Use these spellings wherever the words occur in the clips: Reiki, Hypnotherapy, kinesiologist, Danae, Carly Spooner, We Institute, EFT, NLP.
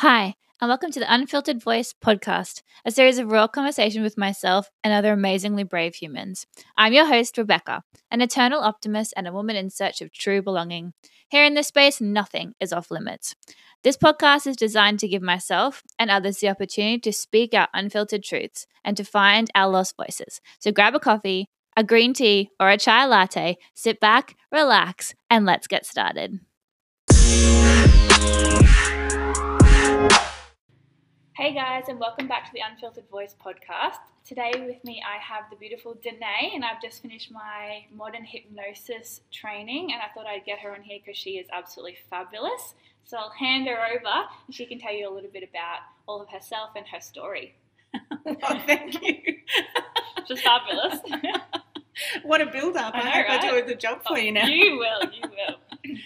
Hi, and welcome to the Unfiltered Voice podcast, a series of raw conversation with myself and other amazingly brave humans. I'm your host, Rebecca, an eternal optimist and a woman in search of true belonging. Here in this space, nothing is off limits. This podcast is designed to give myself and others the opportunity to speak our unfiltered truths and to find our lost voices. So grab a coffee, a green tea, or a chai latte, sit back, relax, and let's get started. Hey guys, and welcome back to the Unfiltered Voice podcast. Today with me I have the beautiful Danae, and I've just finished my modern hypnosis training, and I thought I'd get her on here because she is absolutely fabulous. So I'll hand her over and she can tell you a little bit about all of herself and her story. Oh, thank you. Just fabulous. What a build-up. I hope, right? I do a good job for you now. You will.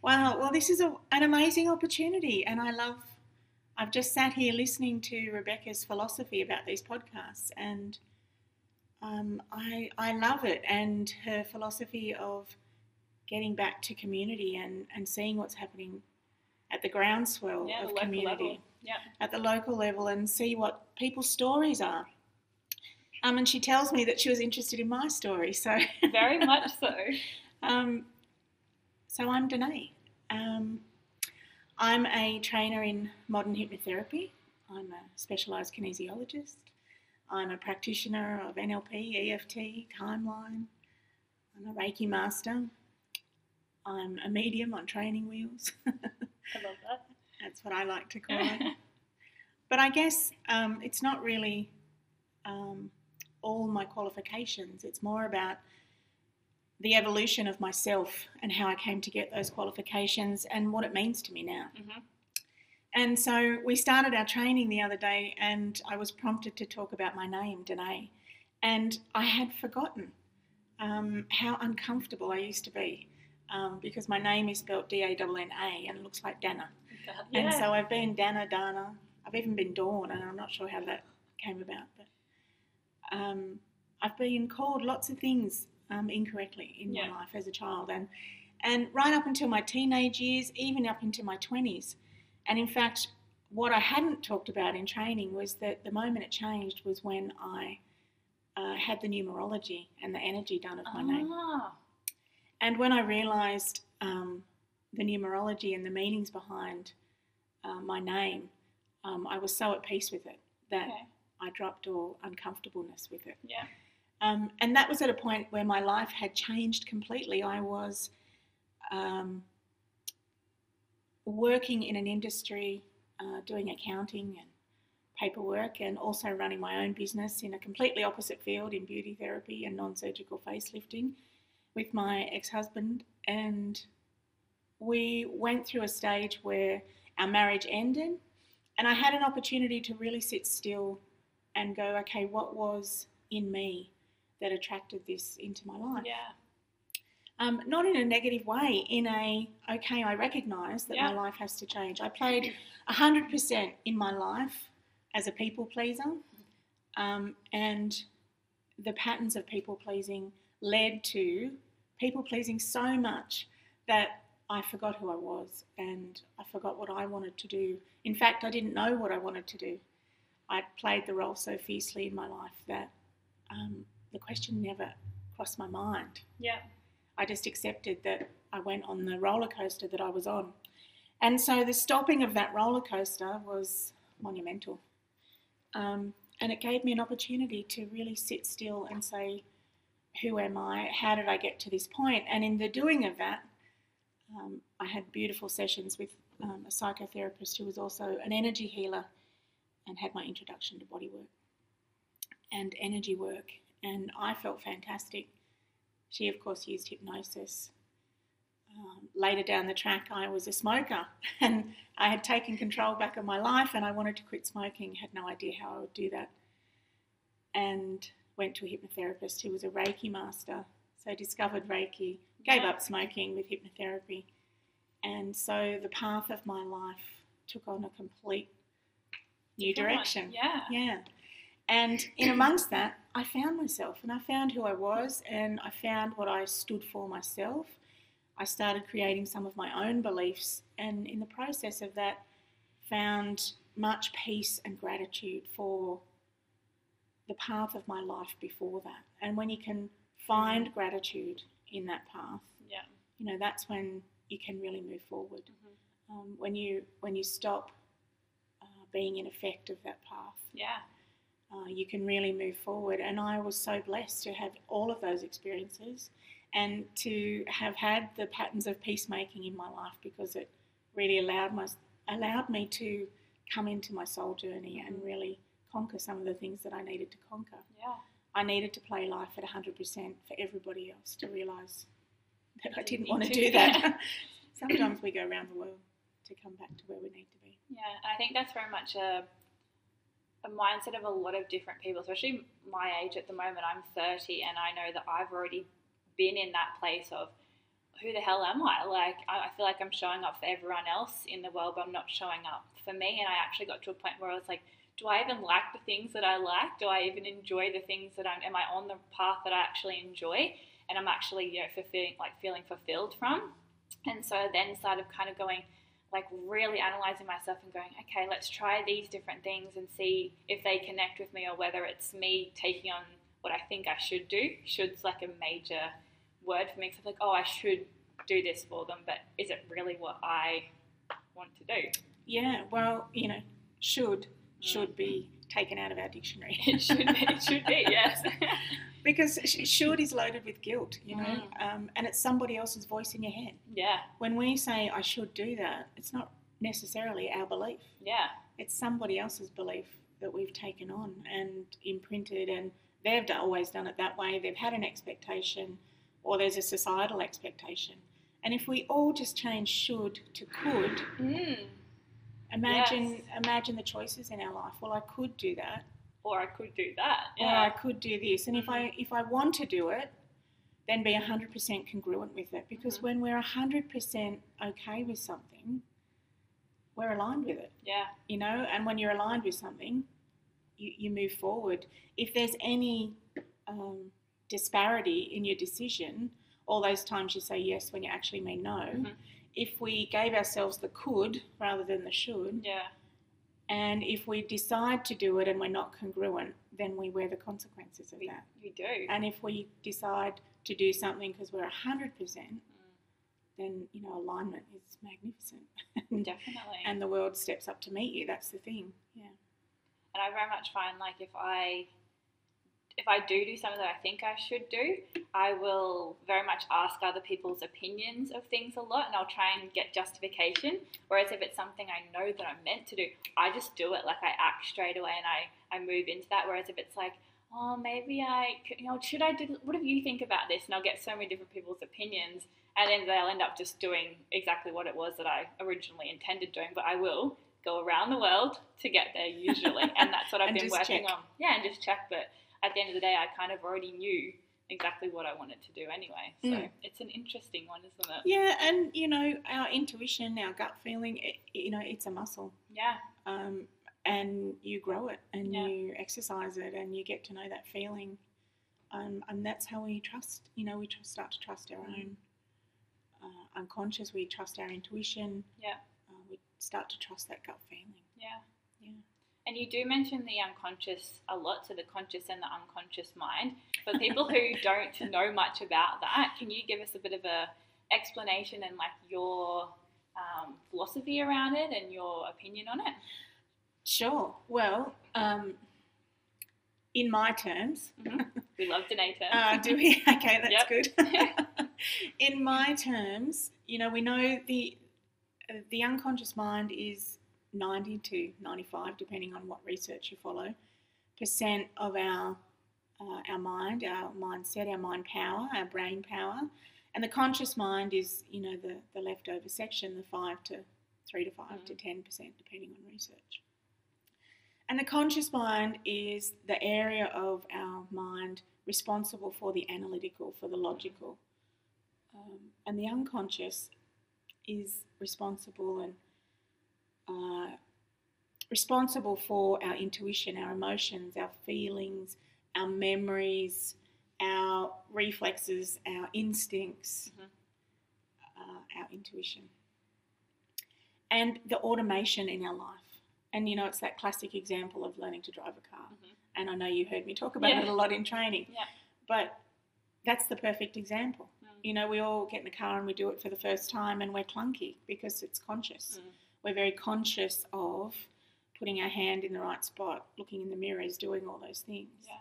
Wow, well this is an amazing opportunity, and I've just sat here listening to Rebecca's philosophy about these podcasts, and I love it, and her philosophy of getting back to community and seeing what's happening at the groundswell of the community, at the local level, and see what people's stories are. And she tells me that she was interested in my story, so very much so. So I'm Danae. I'm a trainer in modern hypnotherapy. I'm a specialised kinesiologist. I'm a practitioner of NLP, EFT, timeline. I'm a Reiki master. I'm a medium on training wheels. I love that. That's what I like to call it. But I guess it's not really all my qualifications. It's more about the evolution of myself and how I came to get those qualifications and what it means to me now. Mm-hmm. And so we started our training the other day, and I was prompted to talk about my name, Danae, and I had forgotten how uncomfortable I used to be because my name is spelled D-A-N-N-A and it looks like Dana. Yeah. And so I've been Dana, I've even been Dawn, and I'm not sure how that came about. But I've been called lots of things incorrectly in my life as a child, and right up until my teenage years, even up into my 20s. And in fact, what I hadn't talked about in training was that the moment it changed was when I had the numerology and the energy done of my name. And when I realised the numerology and the meanings behind my name, I was so at peace with it that I dropped all uncomfortableness with it. Yeah. And that was at a point where my life had changed completely. I was working in an industry, doing accounting and paperwork, and also running my own business in a completely opposite field in beauty therapy and non-surgical facelifting with my ex-husband. And we went through a stage where our marriage ended, and I had an opportunity to really sit still and go, okay, what was in me that attracted this into my life? Not in a negative way, in a, okay, I recognise that my life has to change. I played 100% in my life as a people pleaser, and the patterns of people pleasing led to people pleasing so much that I forgot who I was, and I forgot what I wanted to do. In fact, I didn't know what I wanted to do. I played the role so fiercely in my life that the question never crossed my mind. Yeah. I just accepted that I went on the roller coaster that I was on. And so the stopping of that roller coaster was monumental. And it gave me an opportunity to really sit still and say, who am I? How did I get to this point? And in the doing of that, I had beautiful sessions with a psychotherapist who was also an energy healer, and had my introduction to body work and energy work, and I felt fantastic. She, of course, used hypnosis. Later down the track, I was a smoker, and I had taken control back of my life, and I wanted to quit smoking, had no idea how I would do that, and went to a hypnotherapist who was a Reiki master, so discovered Reiki, gave up smoking with hypnotherapy, and so the path of my life took on a complete new direction. And in amongst that, I found myself, and I found who I was, and I found what I stood for myself. I started creating some of my own beliefs, and in the process of that, found much peace and gratitude for the path of my life before that. And when you can find gratitude in that path, yeah, you know, that's when you can really move forward. Mm-hmm. When you stop being in effect of that path, yeah, you can really move forward. And I was so blessed to have all of those experiences and to have had the patterns of peacemaking in my life, because it really allowed me to come into my soul journey and really conquer some of the things that I needed to conquer. Yeah. I needed to play life at 100% for everybody else to realise that I didn't want to do that. Sometimes we go around the world to come back to where we need to be. Yeah, and I think that's very much a mindset of a lot of different people, especially my age at the moment. I'm 30 and I know that I've already been in that place of, who the hell am I? Like, I feel like I'm showing up for everyone else in the world, but I'm not showing up for me. And I actually got to a point where I was like, do I even like the things that I like? Do I even enjoy the things that am I on the path that I actually enjoy? And I'm actually, you know, feeling fulfilled from. And so I then started kind of going, like, really analysing myself and going, okay, let's try these different things and see if they connect with me, or whether it's me taking on what I think I should do. Should's like a major word for me, because I'm like, oh, I should do this for them, but is it really what I want to do? Yeah, well, you know, should be taken out of our dictionary. It should be, yes. Because should is loaded with guilt, you know, and it's somebody else's voice in your head. Yeah. When we say, I should do that, it's not necessarily our belief. Yeah. It's somebody else's belief that we've taken on and imprinted, and they've always done it that way. They've had an expectation, or there's a societal expectation. And if we all just change should to could, imagine the choices in our life. Well, I could do that. Or I could do that. Yeah. Or I could do this. And if I want to do it, then be 100% congruent with it. Because when we're 100% okay with something, we're aligned with it. Yeah. You know, and when you're aligned with something, you move forward. If there's any disparity in your decision, all those times you say yes when you actually mean no, if we gave ourselves the could rather than the should, yeah, and if we decide to do it and we're not congruent, then we wear the consequences of that. We do. And if we decide to do something because we're 100%, then, you know, alignment is magnificent. Definitely. And the world steps up to meet you. That's the thing. Yeah. And I very much find, like, if I do something that I think I should do, I will very much ask other people's opinions of things a lot, and I'll try and get justification. Whereas if it's something I know that I'm meant to do, I just do it. Like, I act straight away and I move into that. Whereas if it's like, oh, maybe I could, you know, should I do, what do you think about this? And I'll get so many different people's opinions, and then they'll end up just doing exactly what it was that I originally intended doing. But I will go around the world to get there usually, and that's what I've been working on. Yeah, and just check. But at the end of the day, I kind of already knew exactly what I wanted to do anyway. So it's an interesting one, isn't it? Yeah, and, you know, our intuition, our gut feeling, you know, it's a muscle. Yeah. And you grow it, and you exercise it, and you get to know that feeling. And that's how we trust. You know, we start to trust our own unconscious. We trust our intuition. Yeah. We start to trust that gut feeling. Yeah. Yeah. And you do mention the unconscious a lot, so the conscious and the unconscious mind. For people who don't know much about that, can you give us a bit of an explanation and, like, your philosophy around it and your opinion on it? Sure. Well, in my terms. We love Danae terms. Do we? Okay, that's good. In my terms, you know, we know the unconscious mind is 90 to 95, depending on what research you follow, % of our mind, our mindset, our mind power, our brain power. And the conscious mind is, you know, the leftover section, the 3 to 5 to 10%, depending on research. And the conscious mind is the area of our mind responsible for the analytical, for the logical. And the unconscious is responsible for our intuition, our emotions, our feelings, our memories, our reflexes, our instincts, our intuition. and the automation in our life. And, you know, it's that classic example of learning to drive a car. Mm-hmm. And I know you heard me talk about it a lot in training. Yeah. But that's the perfect example. Mm. You know, we all get in the car and we do it for the first time and we're clunky because it's conscious. Mm. We're very conscious of putting our hand in the right spot, looking in the mirrors, doing all those things. Yeah.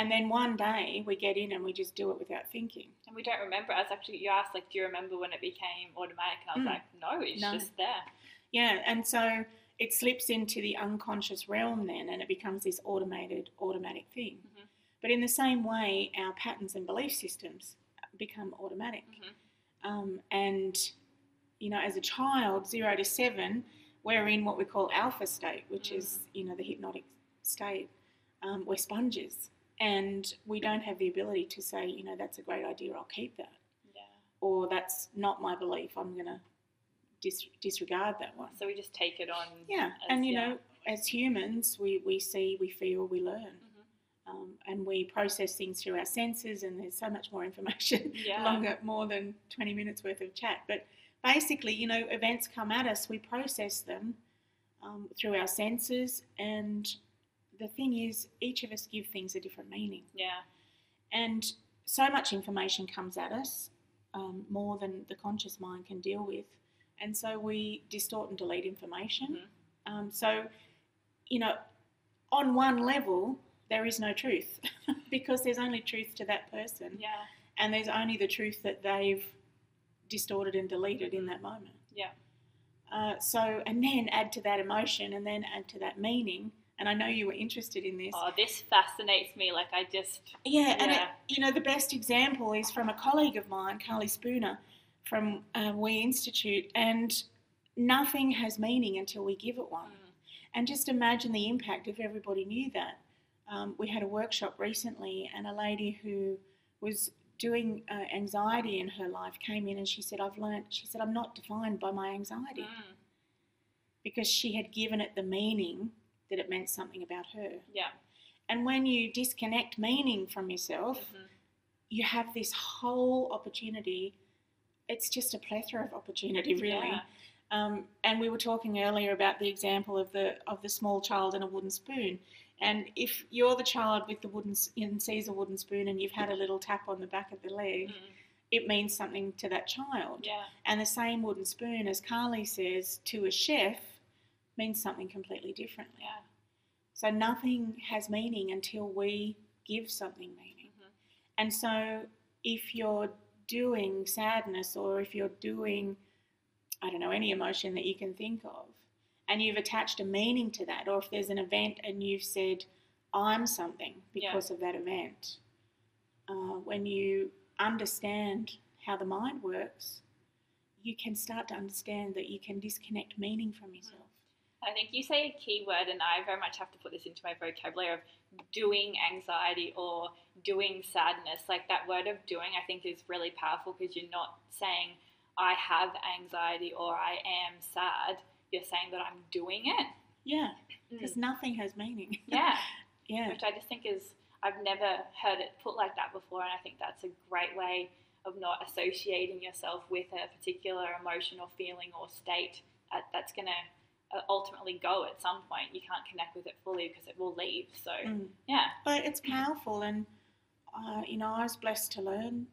And then one day we get in and we just do it without thinking. And we don't remember. I was actually, you asked, like, do you remember when it became automatic? And I was like, no, it's just there. Yeah, and so it slips into the unconscious realm then, and it becomes this automatic thing. Mm-hmm. But in the same way, our patterns and belief systems become automatic. Mm-hmm. And, you know, as a child, 0 to 7, we're in what we call alpha state, which is, you know, the hypnotic state. We're sponges. And we don't have the ability to say, you know, that's a great idea, I'll keep that. Yeah. Or that's not my belief, I'm going to disregard that one. So we just take it on. Yeah, and, you know, as humans, we see, we feel, we learn. Mm-hmm. And we process things through our senses, and there's so much more information, more than 20 minutes worth of chat. But basically, you know, events come at us, we process them through our senses, and the thing is, each of us give things a different meaning. Yeah. And so much information comes at us, more than the conscious mind can deal with. And so we distort and delete information. Mm-hmm. So, you know, on one level, there is no truth because there's only truth to that person. Yeah. And there's only the truth that they've distorted and deleted in that moment. Yeah. So, and then add to that emotion and then add to that meaning. And I know you were interested in this. Oh, this fascinates me. Like, I just... Yeah, and, it, you know, the best example is from a colleague of mine, Carly Spooner, from We Institute, and nothing has meaning until we give it one. Mm. And just imagine the impact if everybody knew that. We had a workshop recently, and a lady who was doing anxiety in her life came in and she said, she said, I'm not defined by my anxiety. Mm. Because she had given it the meaning that it meant something about her. Yeah. And when you disconnect meaning from yourself, you have this whole opportunity. It's just a plethora of opportunity, really. Yeah. And we were talking earlier about the example of the small child and a wooden spoon. And if you're the child with the wooden and sees a wooden spoon and you've had a little tap on the back of the leg, it means something to that child. Yeah. And the same wooden spoon, as Carly says, to a chef, means something completely different. Yeah. So nothing has meaning until we give something meaning. Mm-hmm. And so if you're doing sadness, or if you're doing, I don't know, any emotion that you can think of, and you've attached a meaning to that, or if there's an event and you've said, I'm something because of that event, when you understand how the mind works, you can start to understand that you can disconnect meaning from yourself. Mm-hmm. I think you say a key word, and I very much have to put this into my vocabulary, of doing anxiety or doing sadness. Like, that word of doing, I think, is really powerful, because you're not saying, I have anxiety or I am sad. You're saying that I'm doing it. Yeah, because nothing has meaning. Yeah. Yeah. Which I just think is, I've never heard it put like that before, and I think that's a great way of not associating yourself with a particular emotion or feeling or state that's going to ultimately go at some point. You can't connect with it fully because it will leave. So yeah, but it's powerful. And you know, I was blessed to learn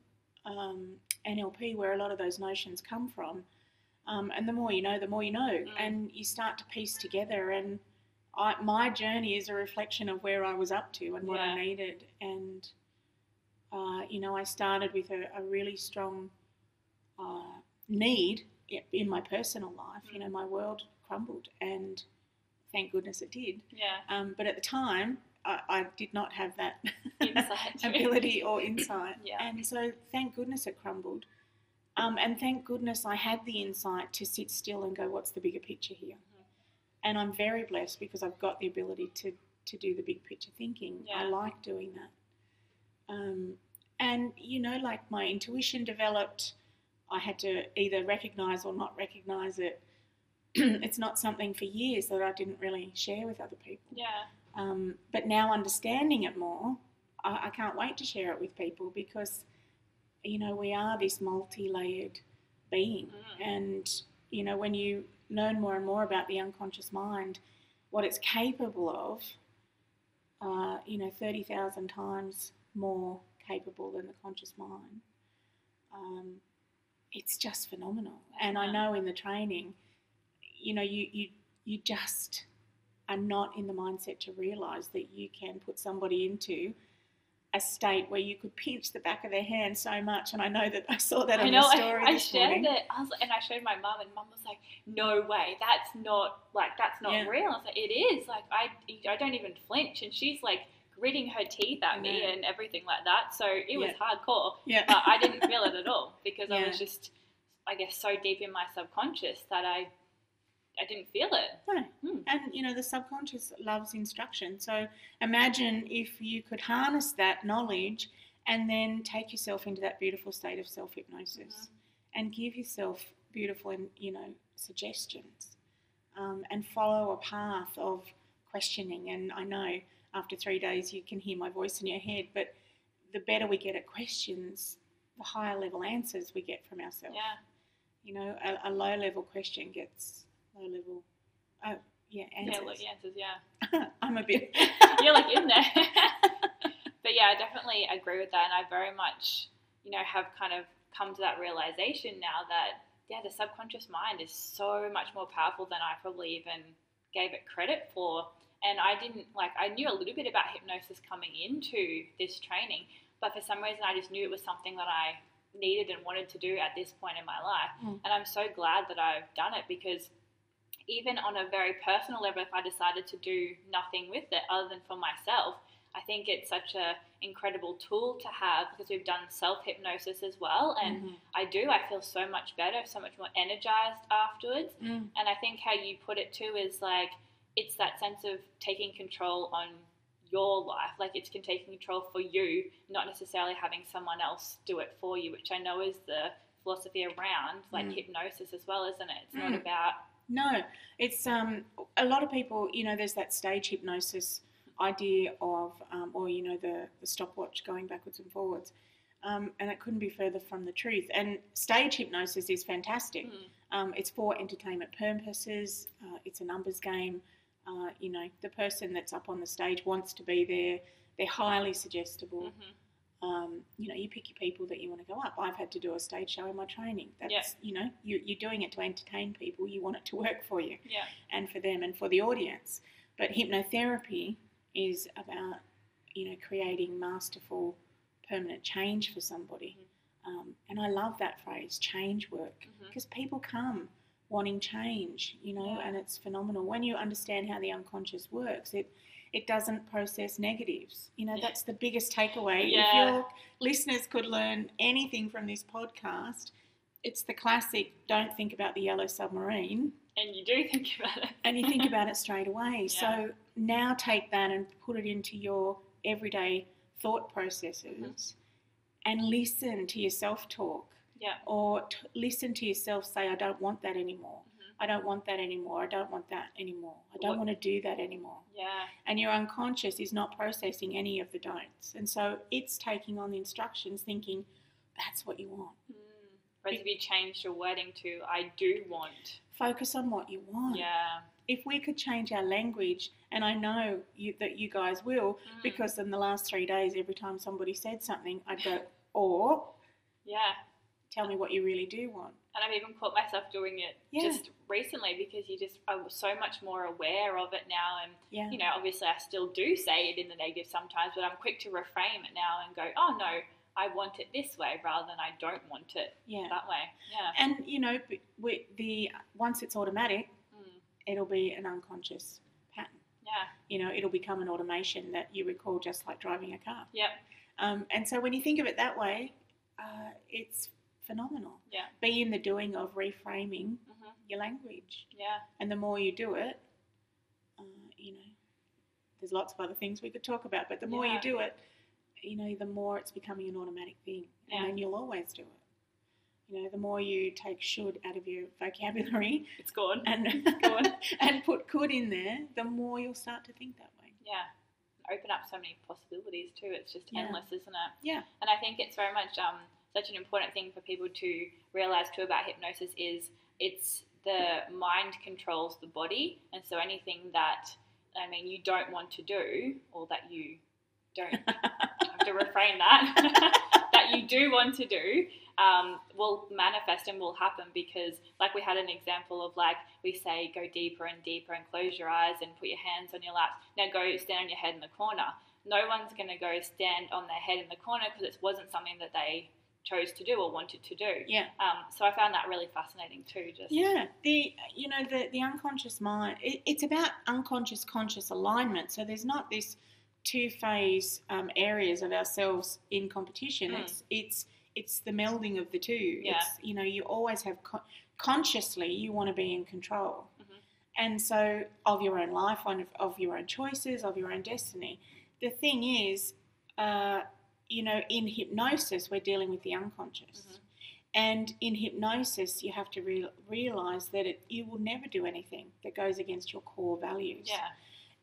NLP, where a lot of those notions come from, and the more you know, the more you know. And you start to piece together, and my journey is a reflection of where I was up to and what I needed. And you know, I started with a really strong need in my personal life. You know, my world crumbled, and thank goodness it did. Yeah. But at the time, I did not have that ability or insight. Yeah. And so thank goodness it crumbled. And thank goodness I had the insight to sit still and go, what's the bigger picture here? And I'm very blessed because I've got the ability to do the big picture thinking. Yeah. I like doing that. And, you know, like, my intuition developed. I had to either recognise or not recognise it. It's not something for years that I didn't really share with other people. Yeah. But now, understanding it more, I can't wait to share it with people, because, you know, we are this multi-layered being. And, you know, when you known more and more about the unconscious mind, what it's capable of, 30,000 times more capable than the conscious mind. It's just phenomenal. And I know in the training, you just are not in the mindset to realise that you can put somebody into a state where you could pinch the back of their hand so much. And I know that I saw that in the story this morning. I shared it, and I showed my mum, and mum was like, "No way, that's not yeah. real." I was like, "It is. Like, I don't even flinch," and she's like gritting her teeth at me and everything like that. So it was hardcore, but I didn't feel it at all because I was just, I guess, so deep in my subconscious that I didn't feel it. No. Mm. And, the subconscious loves instruction. So imagine if you could harness that knowledge and then take yourself into that beautiful state of self-hypnosis and give yourself beautiful, suggestions and follow a path of questioning. And I know after 3 days you can hear my voice in your head, but the better we get at questions, the higher level answers we get from ourselves. Yeah. A low-level question gets... low-level, answers. Yeah, answers, I'm a bit... You're, in there. But, I definitely agree with that, and I very much, have kind of come to that realisation now that, the subconscious mind is so much more powerful than I probably even gave it credit for, and I didn't, I knew a little bit about hypnosis coming into this training, but for some reason I just knew it was something that I needed and wanted to do at this point in my life, and I'm so glad that I've done it, because... even on a very personal level, if I decided to do nothing with it other than for myself, I think it's such an incredible tool to have, because we've done self-hypnosis as well. And I feel so much better, so much more energized afterwards. Mm. And I think how you put it too is it's that sense of taking control on your life. It's taking control for you, not necessarily having someone else do it for you, which I know is the philosophy around hypnosis as well, isn't it? It's not about... No, it's a lot of people, there's that stage hypnosis idea of, the stopwatch going backwards and forwards, and that couldn't be further from the truth. And stage hypnosis is fantastic. It's for entertainment purposes. It's a numbers game. The person that's up on the stage wants to be there. They're highly suggestible. You pick your people that you want to go up. I've had to do a stage show in my training. That's, you're doing it to entertain people. You want it to work for you and for them and for the audience. But hypnotherapy is about, creating masterful, permanent change for somebody. And I love that phrase, change work, because people come wanting change, and it's phenomenal. When you understand how the unconscious works, it doesn't process negatives. That's the biggest takeaway. If your listeners could learn anything from this podcast, it's the classic, don't think about the yellow submarine. And you do think about it. And you think about it straight away. Yeah. So now take that and put it into your everyday thought processes and listen to yourself talk. Yeah. Or listen to yourself say, I don't want that anymore. I don't want that anymore. I don't want that anymore. I don't want to do that anymore. Yeah. And your unconscious is not processing any of the don'ts. And so it's taking on the instructions thinking, that's what you want. Mm. Whereas if you change your wording to, I do want. Focus on what you want. Yeah. If we could change our language, and I know that you guys will, because in the last 3 days, every time somebody said something, I'd go, or. Yeah. Tell me what you really do want. And I've even caught myself doing it just recently, because I'm so much more aware of it now. And, obviously I still do say it in the negative sometimes, but I'm quick to reframe it now and go, oh, no, I want it this way rather than I don't want it that way. Yeah. And, once it's automatic, it'll be an unconscious pattern. Yeah. It'll become an automation that you recall, just like driving a car. Yep. And so when you think of it that way, it's phenomenal. Yeah. Be in the doing of reframing your language. Yeah. And the more you do it, there's lots of other things we could talk about, but the more you do it, the more it's becoming an automatic thing. Yeah. And then you'll always do it. The more you take should out of your vocabulary. It's gone. And, and put could in there, the more you'll start to think that way. Yeah. Open up so many possibilities too. It's just endless, isn't it? Yeah. And I think it's very much... such an important thing for people to realize too about hypnosis is it's the mind controls the body, and so anything that, I mean, you don't want to do, or that you don't have to refrain that, that you do want to do, will manifest and will happen. Because like we had an example of, like, we say go deeper and deeper and close your eyes and put your hands on your laps. Now go stand on your head in the corner. No one's going to go stand on their head in the corner because it wasn't something that they chose to do or wanted to do. Yeah. So I found that really fascinating too. Just the unconscious mind. It's about unconscious conscious alignment. So there's not this two-phase areas of ourselves in competition. Mm. It's the melding of the two. Yeah. It's, you know, you always have consciously you want to be in control, mm-hmm. and so of your own life, of your own choices, of your own destiny. The thing is, in hypnosis, we're dealing with the unconscious. Mm-hmm. And in hypnosis, you have to realise that you will never do anything that goes against your core values. Yeah.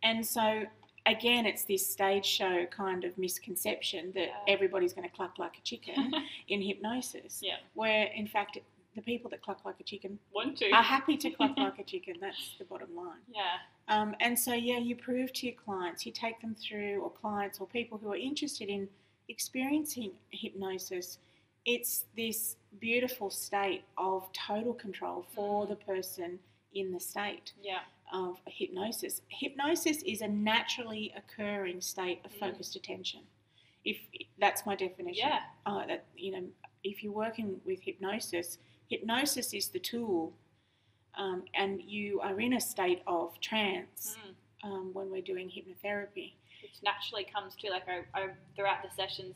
And so, again, it's this stage show kind of misconception that everybody's going to cluck like a chicken in hypnosis. Yeah. Where, in fact, the people that cluck like a chicken are happy to cluck like a chicken. That's the bottom line. Yeah. And so, you prove to your clients, you take them through, or clients or people who are interested in experiencing hypnosis, it's this beautiful state of total control for the person in the state of hypnosis. Hypnosis is a naturally occurring state of focused attention. If that's my definition. Yeah. If you're working with hypnosis, hypnosis is the tool, and you are in a state of trance when we're doing hypnotherapy. Which naturally comes to, like, I throughout the sessions,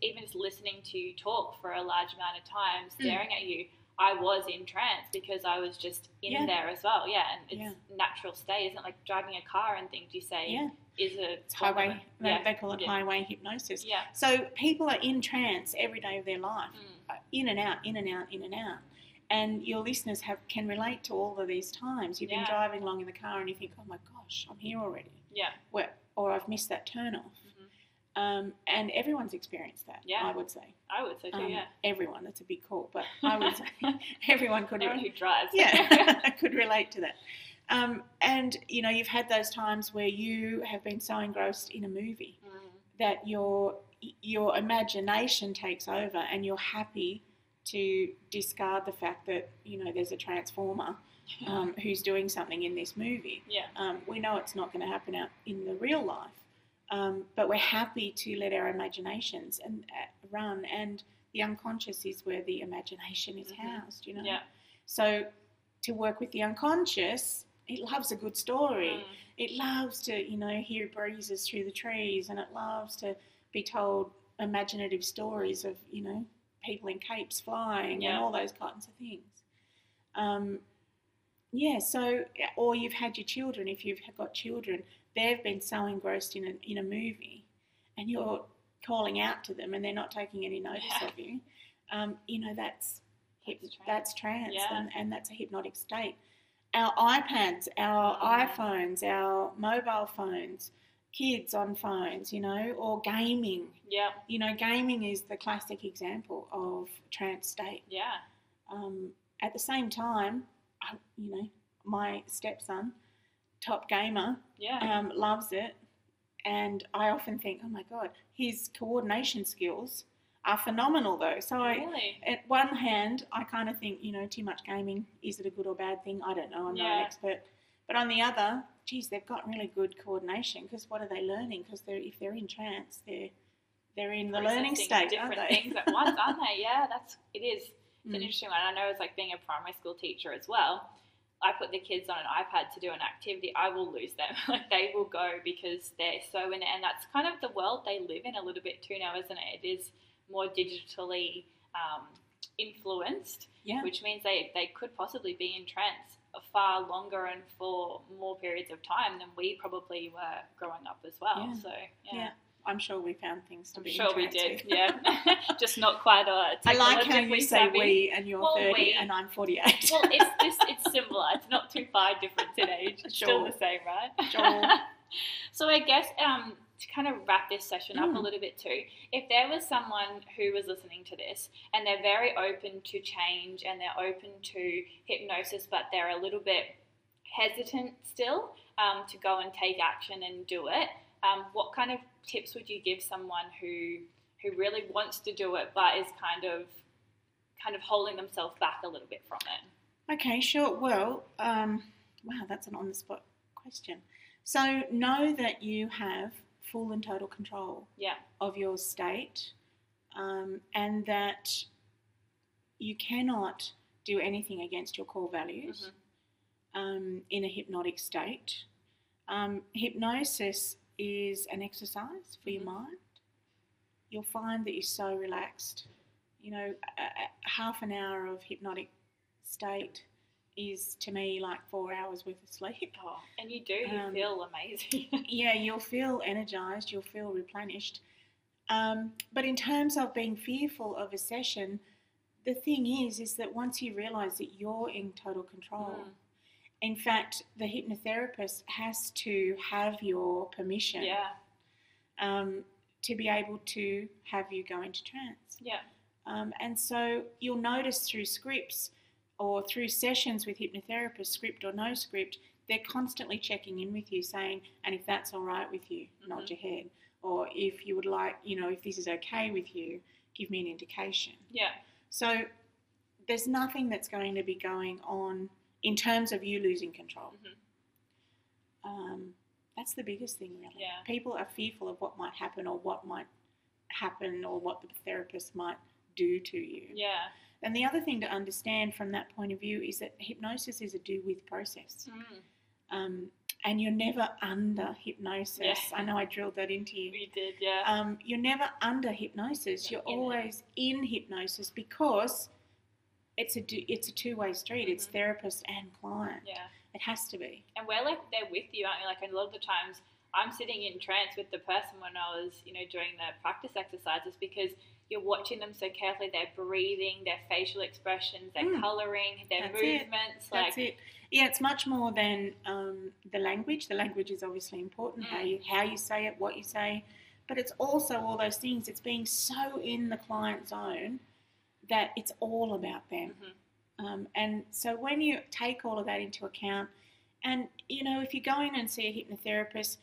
even just listening to you talk for a large amount of time, staring at you, I was in trance because I was just in there as well. Yeah, and it's natural state. Isn't like driving a car and things you say is a highway. They call it highway hypnosis. Yeah. So people are in trance every day of their life, in and out, in and out, in and out. And your listeners can relate to all of these times. You've been driving along in the car and you think, oh my gosh, I'm here already. Yeah. Or I've missed that turn off. Mm-hmm. And everyone's experienced that, I would say. I would say too, everyone, that's a big call, but I would say everyone could. Everyone who drives. Yeah, could relate to that. And, you've had those times where you have been so engrossed in a movie that your imagination takes over and you're happy to discard the fact that, there's a transformer who's doing something in this movie. Yeah. We know it's not going to happen out in the real life, but we're happy to let our imaginations run, and the unconscious is where the imagination is housed, Yeah. So to work with the unconscious, it loves a good story. It loves to, hear breezes through the trees, and it loves to be told imaginative stories of, people in capes flying and all those kinds of things. Or you've had your children, if you've got children, they've been so engrossed in a movie and you're calling out to them and they're not taking any notice of you. That's trance, and that's a hypnotic state. Our iPads, our iPhones, our mobile phones, kids on phones, or gaming. Yeah. Gaming is the classic example of trance state. Yeah. At the same time, my stepson, top gamer, loves it, and I often think, oh my god, his coordination skills are phenomenal though. So at one hand, I kind of think, too much gaming, is it a good or bad thing? I don't know. I'm not an expert. But on the other, geez, they've got really good coordination because what are they learning? Because if they're in trance, they're in the learning state, different aren't they? Things at once, aren't they? Yeah, it is. It's an interesting one. I know it's like being a primary school teacher as well. I put the kids on an iPad to do an activity, I will lose them. Like they will go because they're so in it. And that's kind of the world they live in a little bit too now, isn't it? It is more digitally influenced, which means they could possibly be in trance far longer and for more periods of time than we probably were growing up as well. Yeah. So, yeah. I'm sure we found things to be interesting. I'm sure we did, yeah. Just not quite a technologically savvy. I like how you say we and you're 30 and I'm 48. Well, it's similar. It's not too far difference in age. It's still the same, right? Sure. So I guess to kind of wrap this session up a little bit too, if there was someone who was listening to this and they're very open to change and they're open to hypnosis, but they're a little bit hesitant still to go and take action and do it, what kind of tips would you give someone who really wants to do it but is kind of holding themselves back a little bit from it? Okay, sure. Well, wow, that's an on-the-spot question. So know that you have full and total control of your state, and that you cannot do anything against your core values in a hypnotic state. Hypnosis is an exercise for your mind. You'll find that you're so relaxed. You know, half an hour of hypnotic state is to me like 4 hours worth of sleep. Oh, and you do, you feel amazing. Yeah, you'll feel energized, you'll feel replenished. But in terms of being fearful of a session, the thing is that once you realize that you're in total control, in fact, the hypnotherapist has to have your permission to be able to have you go into trance. Yeah. And so you'll notice through scripts or through sessions with hypnotherapists, script or no script, they're constantly checking in with you saying, and if that's all right with you, nod your head. Or if you would like, you know, if this is okay with you, give me an indication. Yeah. So there's nothing that's going to be going on in terms of you losing control. That's the biggest thing, really. Yeah. People are fearful of what might happen or what the therapist might do to you. Yeah. And the other thing to understand from that point of view is that hypnosis is a do-with process. And you're never under hypnosis. Yeah. I know I drilled that into you. You did, yeah. You're never under hypnosis. You're always in hypnosis because it's a two-way street. It's therapist and client. Yeah. It has to be. And we're like there with you, aren't we? Like a lot of the times I'm sitting in trance with the person when I was, you know, doing the practice exercises, because you're watching them so carefully, their breathing, their facial expressions, their colouring, their movements. That's it. Yeah, it's much more than the language. The language is obviously important, how you say it, what you say, but it's also all those things. It's being so in the client zone that it's all about them. And so when you take all of that into account, and, you know, if you go in and see a hypnotherapist,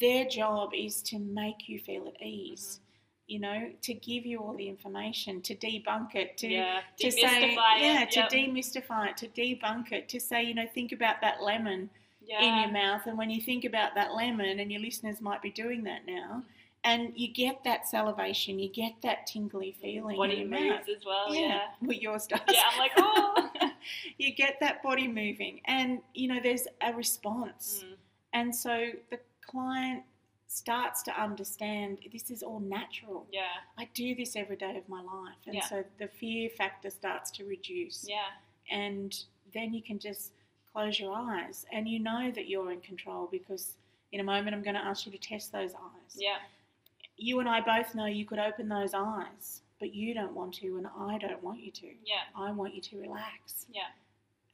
their job is to make you feel at ease. You know, to give you all the information, to debunk it, to say, to demystify it, to debunk it, to say, you know, think about that lemon in your mouth, and when you think about that lemon, and your listeners might be doing that now, and you get that salivation, you get that tingly feeling. Body in your moves mouth. As well, Well, yours does. Yeah, I'm like, oh. You get that body moving, and, you know, there's a response. And so the client starts to understand this is all natural. Yeah. I do this every day of my life. And so the fear factor starts to reduce. Yeah. And then you can just close your eyes and you know that you're in control, because in a moment I'm going to ask you to test those eyes. Yeah. You and I both know you could open those eyes, but you don't want to and I don't want you to. Yeah. I want you to relax. Yeah.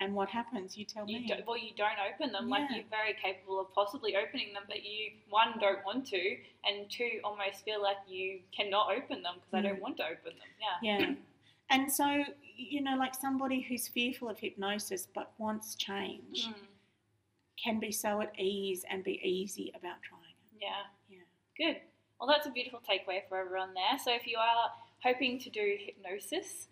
And what happens? You tell me. Well, you don't open them. Yeah. Like, you're very capable of possibly opening them, but you, one, don't want to, and two, almost feel like you cannot open them because I don't want to open them. Yeah. Yeah. And so, you know, like somebody who's fearful of hypnosis but wants change can be so at ease and be easy about trying it. Yeah. Yeah. Good. Well, that's a beautiful takeaway for everyone there. So if you are hoping to do hypnosis,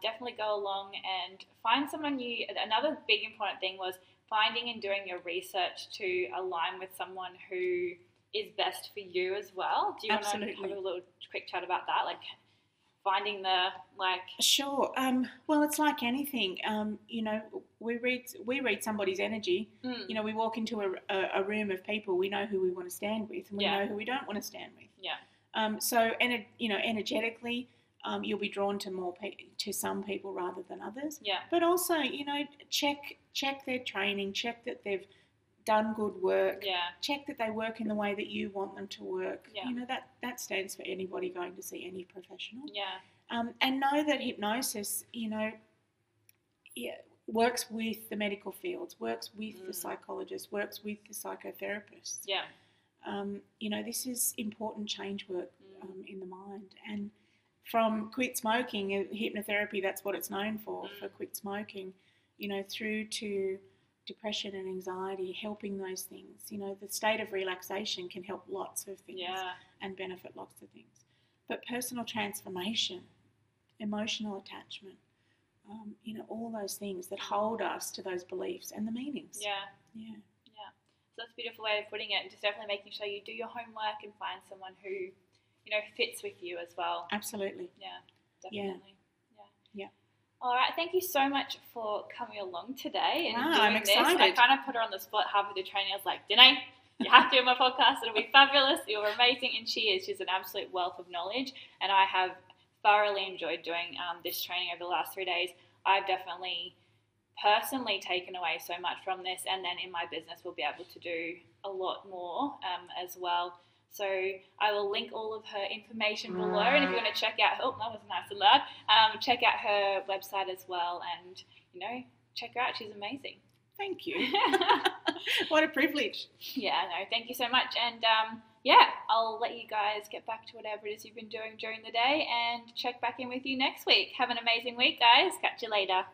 definitely go along and find someone you... Another big important thing was finding and doing your research to align with someone who is best for you as well. Do you want to have a little quick chat about that? Like finding the, like... Sure. Well, it's like anything. You know, we read somebody's energy. You know, we walk into a room of people, we know who we want to stand with, and we know who we don't want to stand with. Yeah. So, you know, energetically... you'll be drawn to to some people rather than others. Yeah. But also, you know, check their training, check that they've done good work. Yeah. Check that they work in the way that you want them to work. Yeah. You know, that stands for anybody going to see any professional. Yeah. And know that hypnosis, you know, works with the medical fields, works with the psychologist, works with the psychotherapist. Yeah. you know, this is important change work in the mind. And from quit smoking, hypnotherapy, that's what it's known for quit smoking, you know, through to depression and anxiety, helping those things. You know, the state of relaxation can help lots of things and benefit lots of things. But personal transformation, emotional attachment, you know, all those things that hold us to those beliefs and the meanings. Yeah. So that's a beautiful way of putting it, and just definitely making sure you do your homework and find someone who, you know, fits with you as well. Absolutely. Yeah, definitely. Yeah. All right, thank you so much for coming along today and doing I'm excited. I kind of put her on the spot halfway the training. I was like, Danae, you have to do my podcast. It'll be fabulous. You're amazing. And she is. She's an absolute wealth of knowledge. And I have thoroughly enjoyed doing this training over the last 3 days. I've definitely personally taken away so much from this. And then in my business, we'll be able to do a lot more as well. So I will link all of her information below, and if you want to check out, oh, that was nice and loud, check out her website as well, and, you know, check her out. She's amazing. Thank you. What a privilege. Yeah, no, thank you so much. And, yeah, I'll let you guys get back to whatever it is you've been doing during the day, and check back in with you next week. Have an amazing week, guys. Catch you later.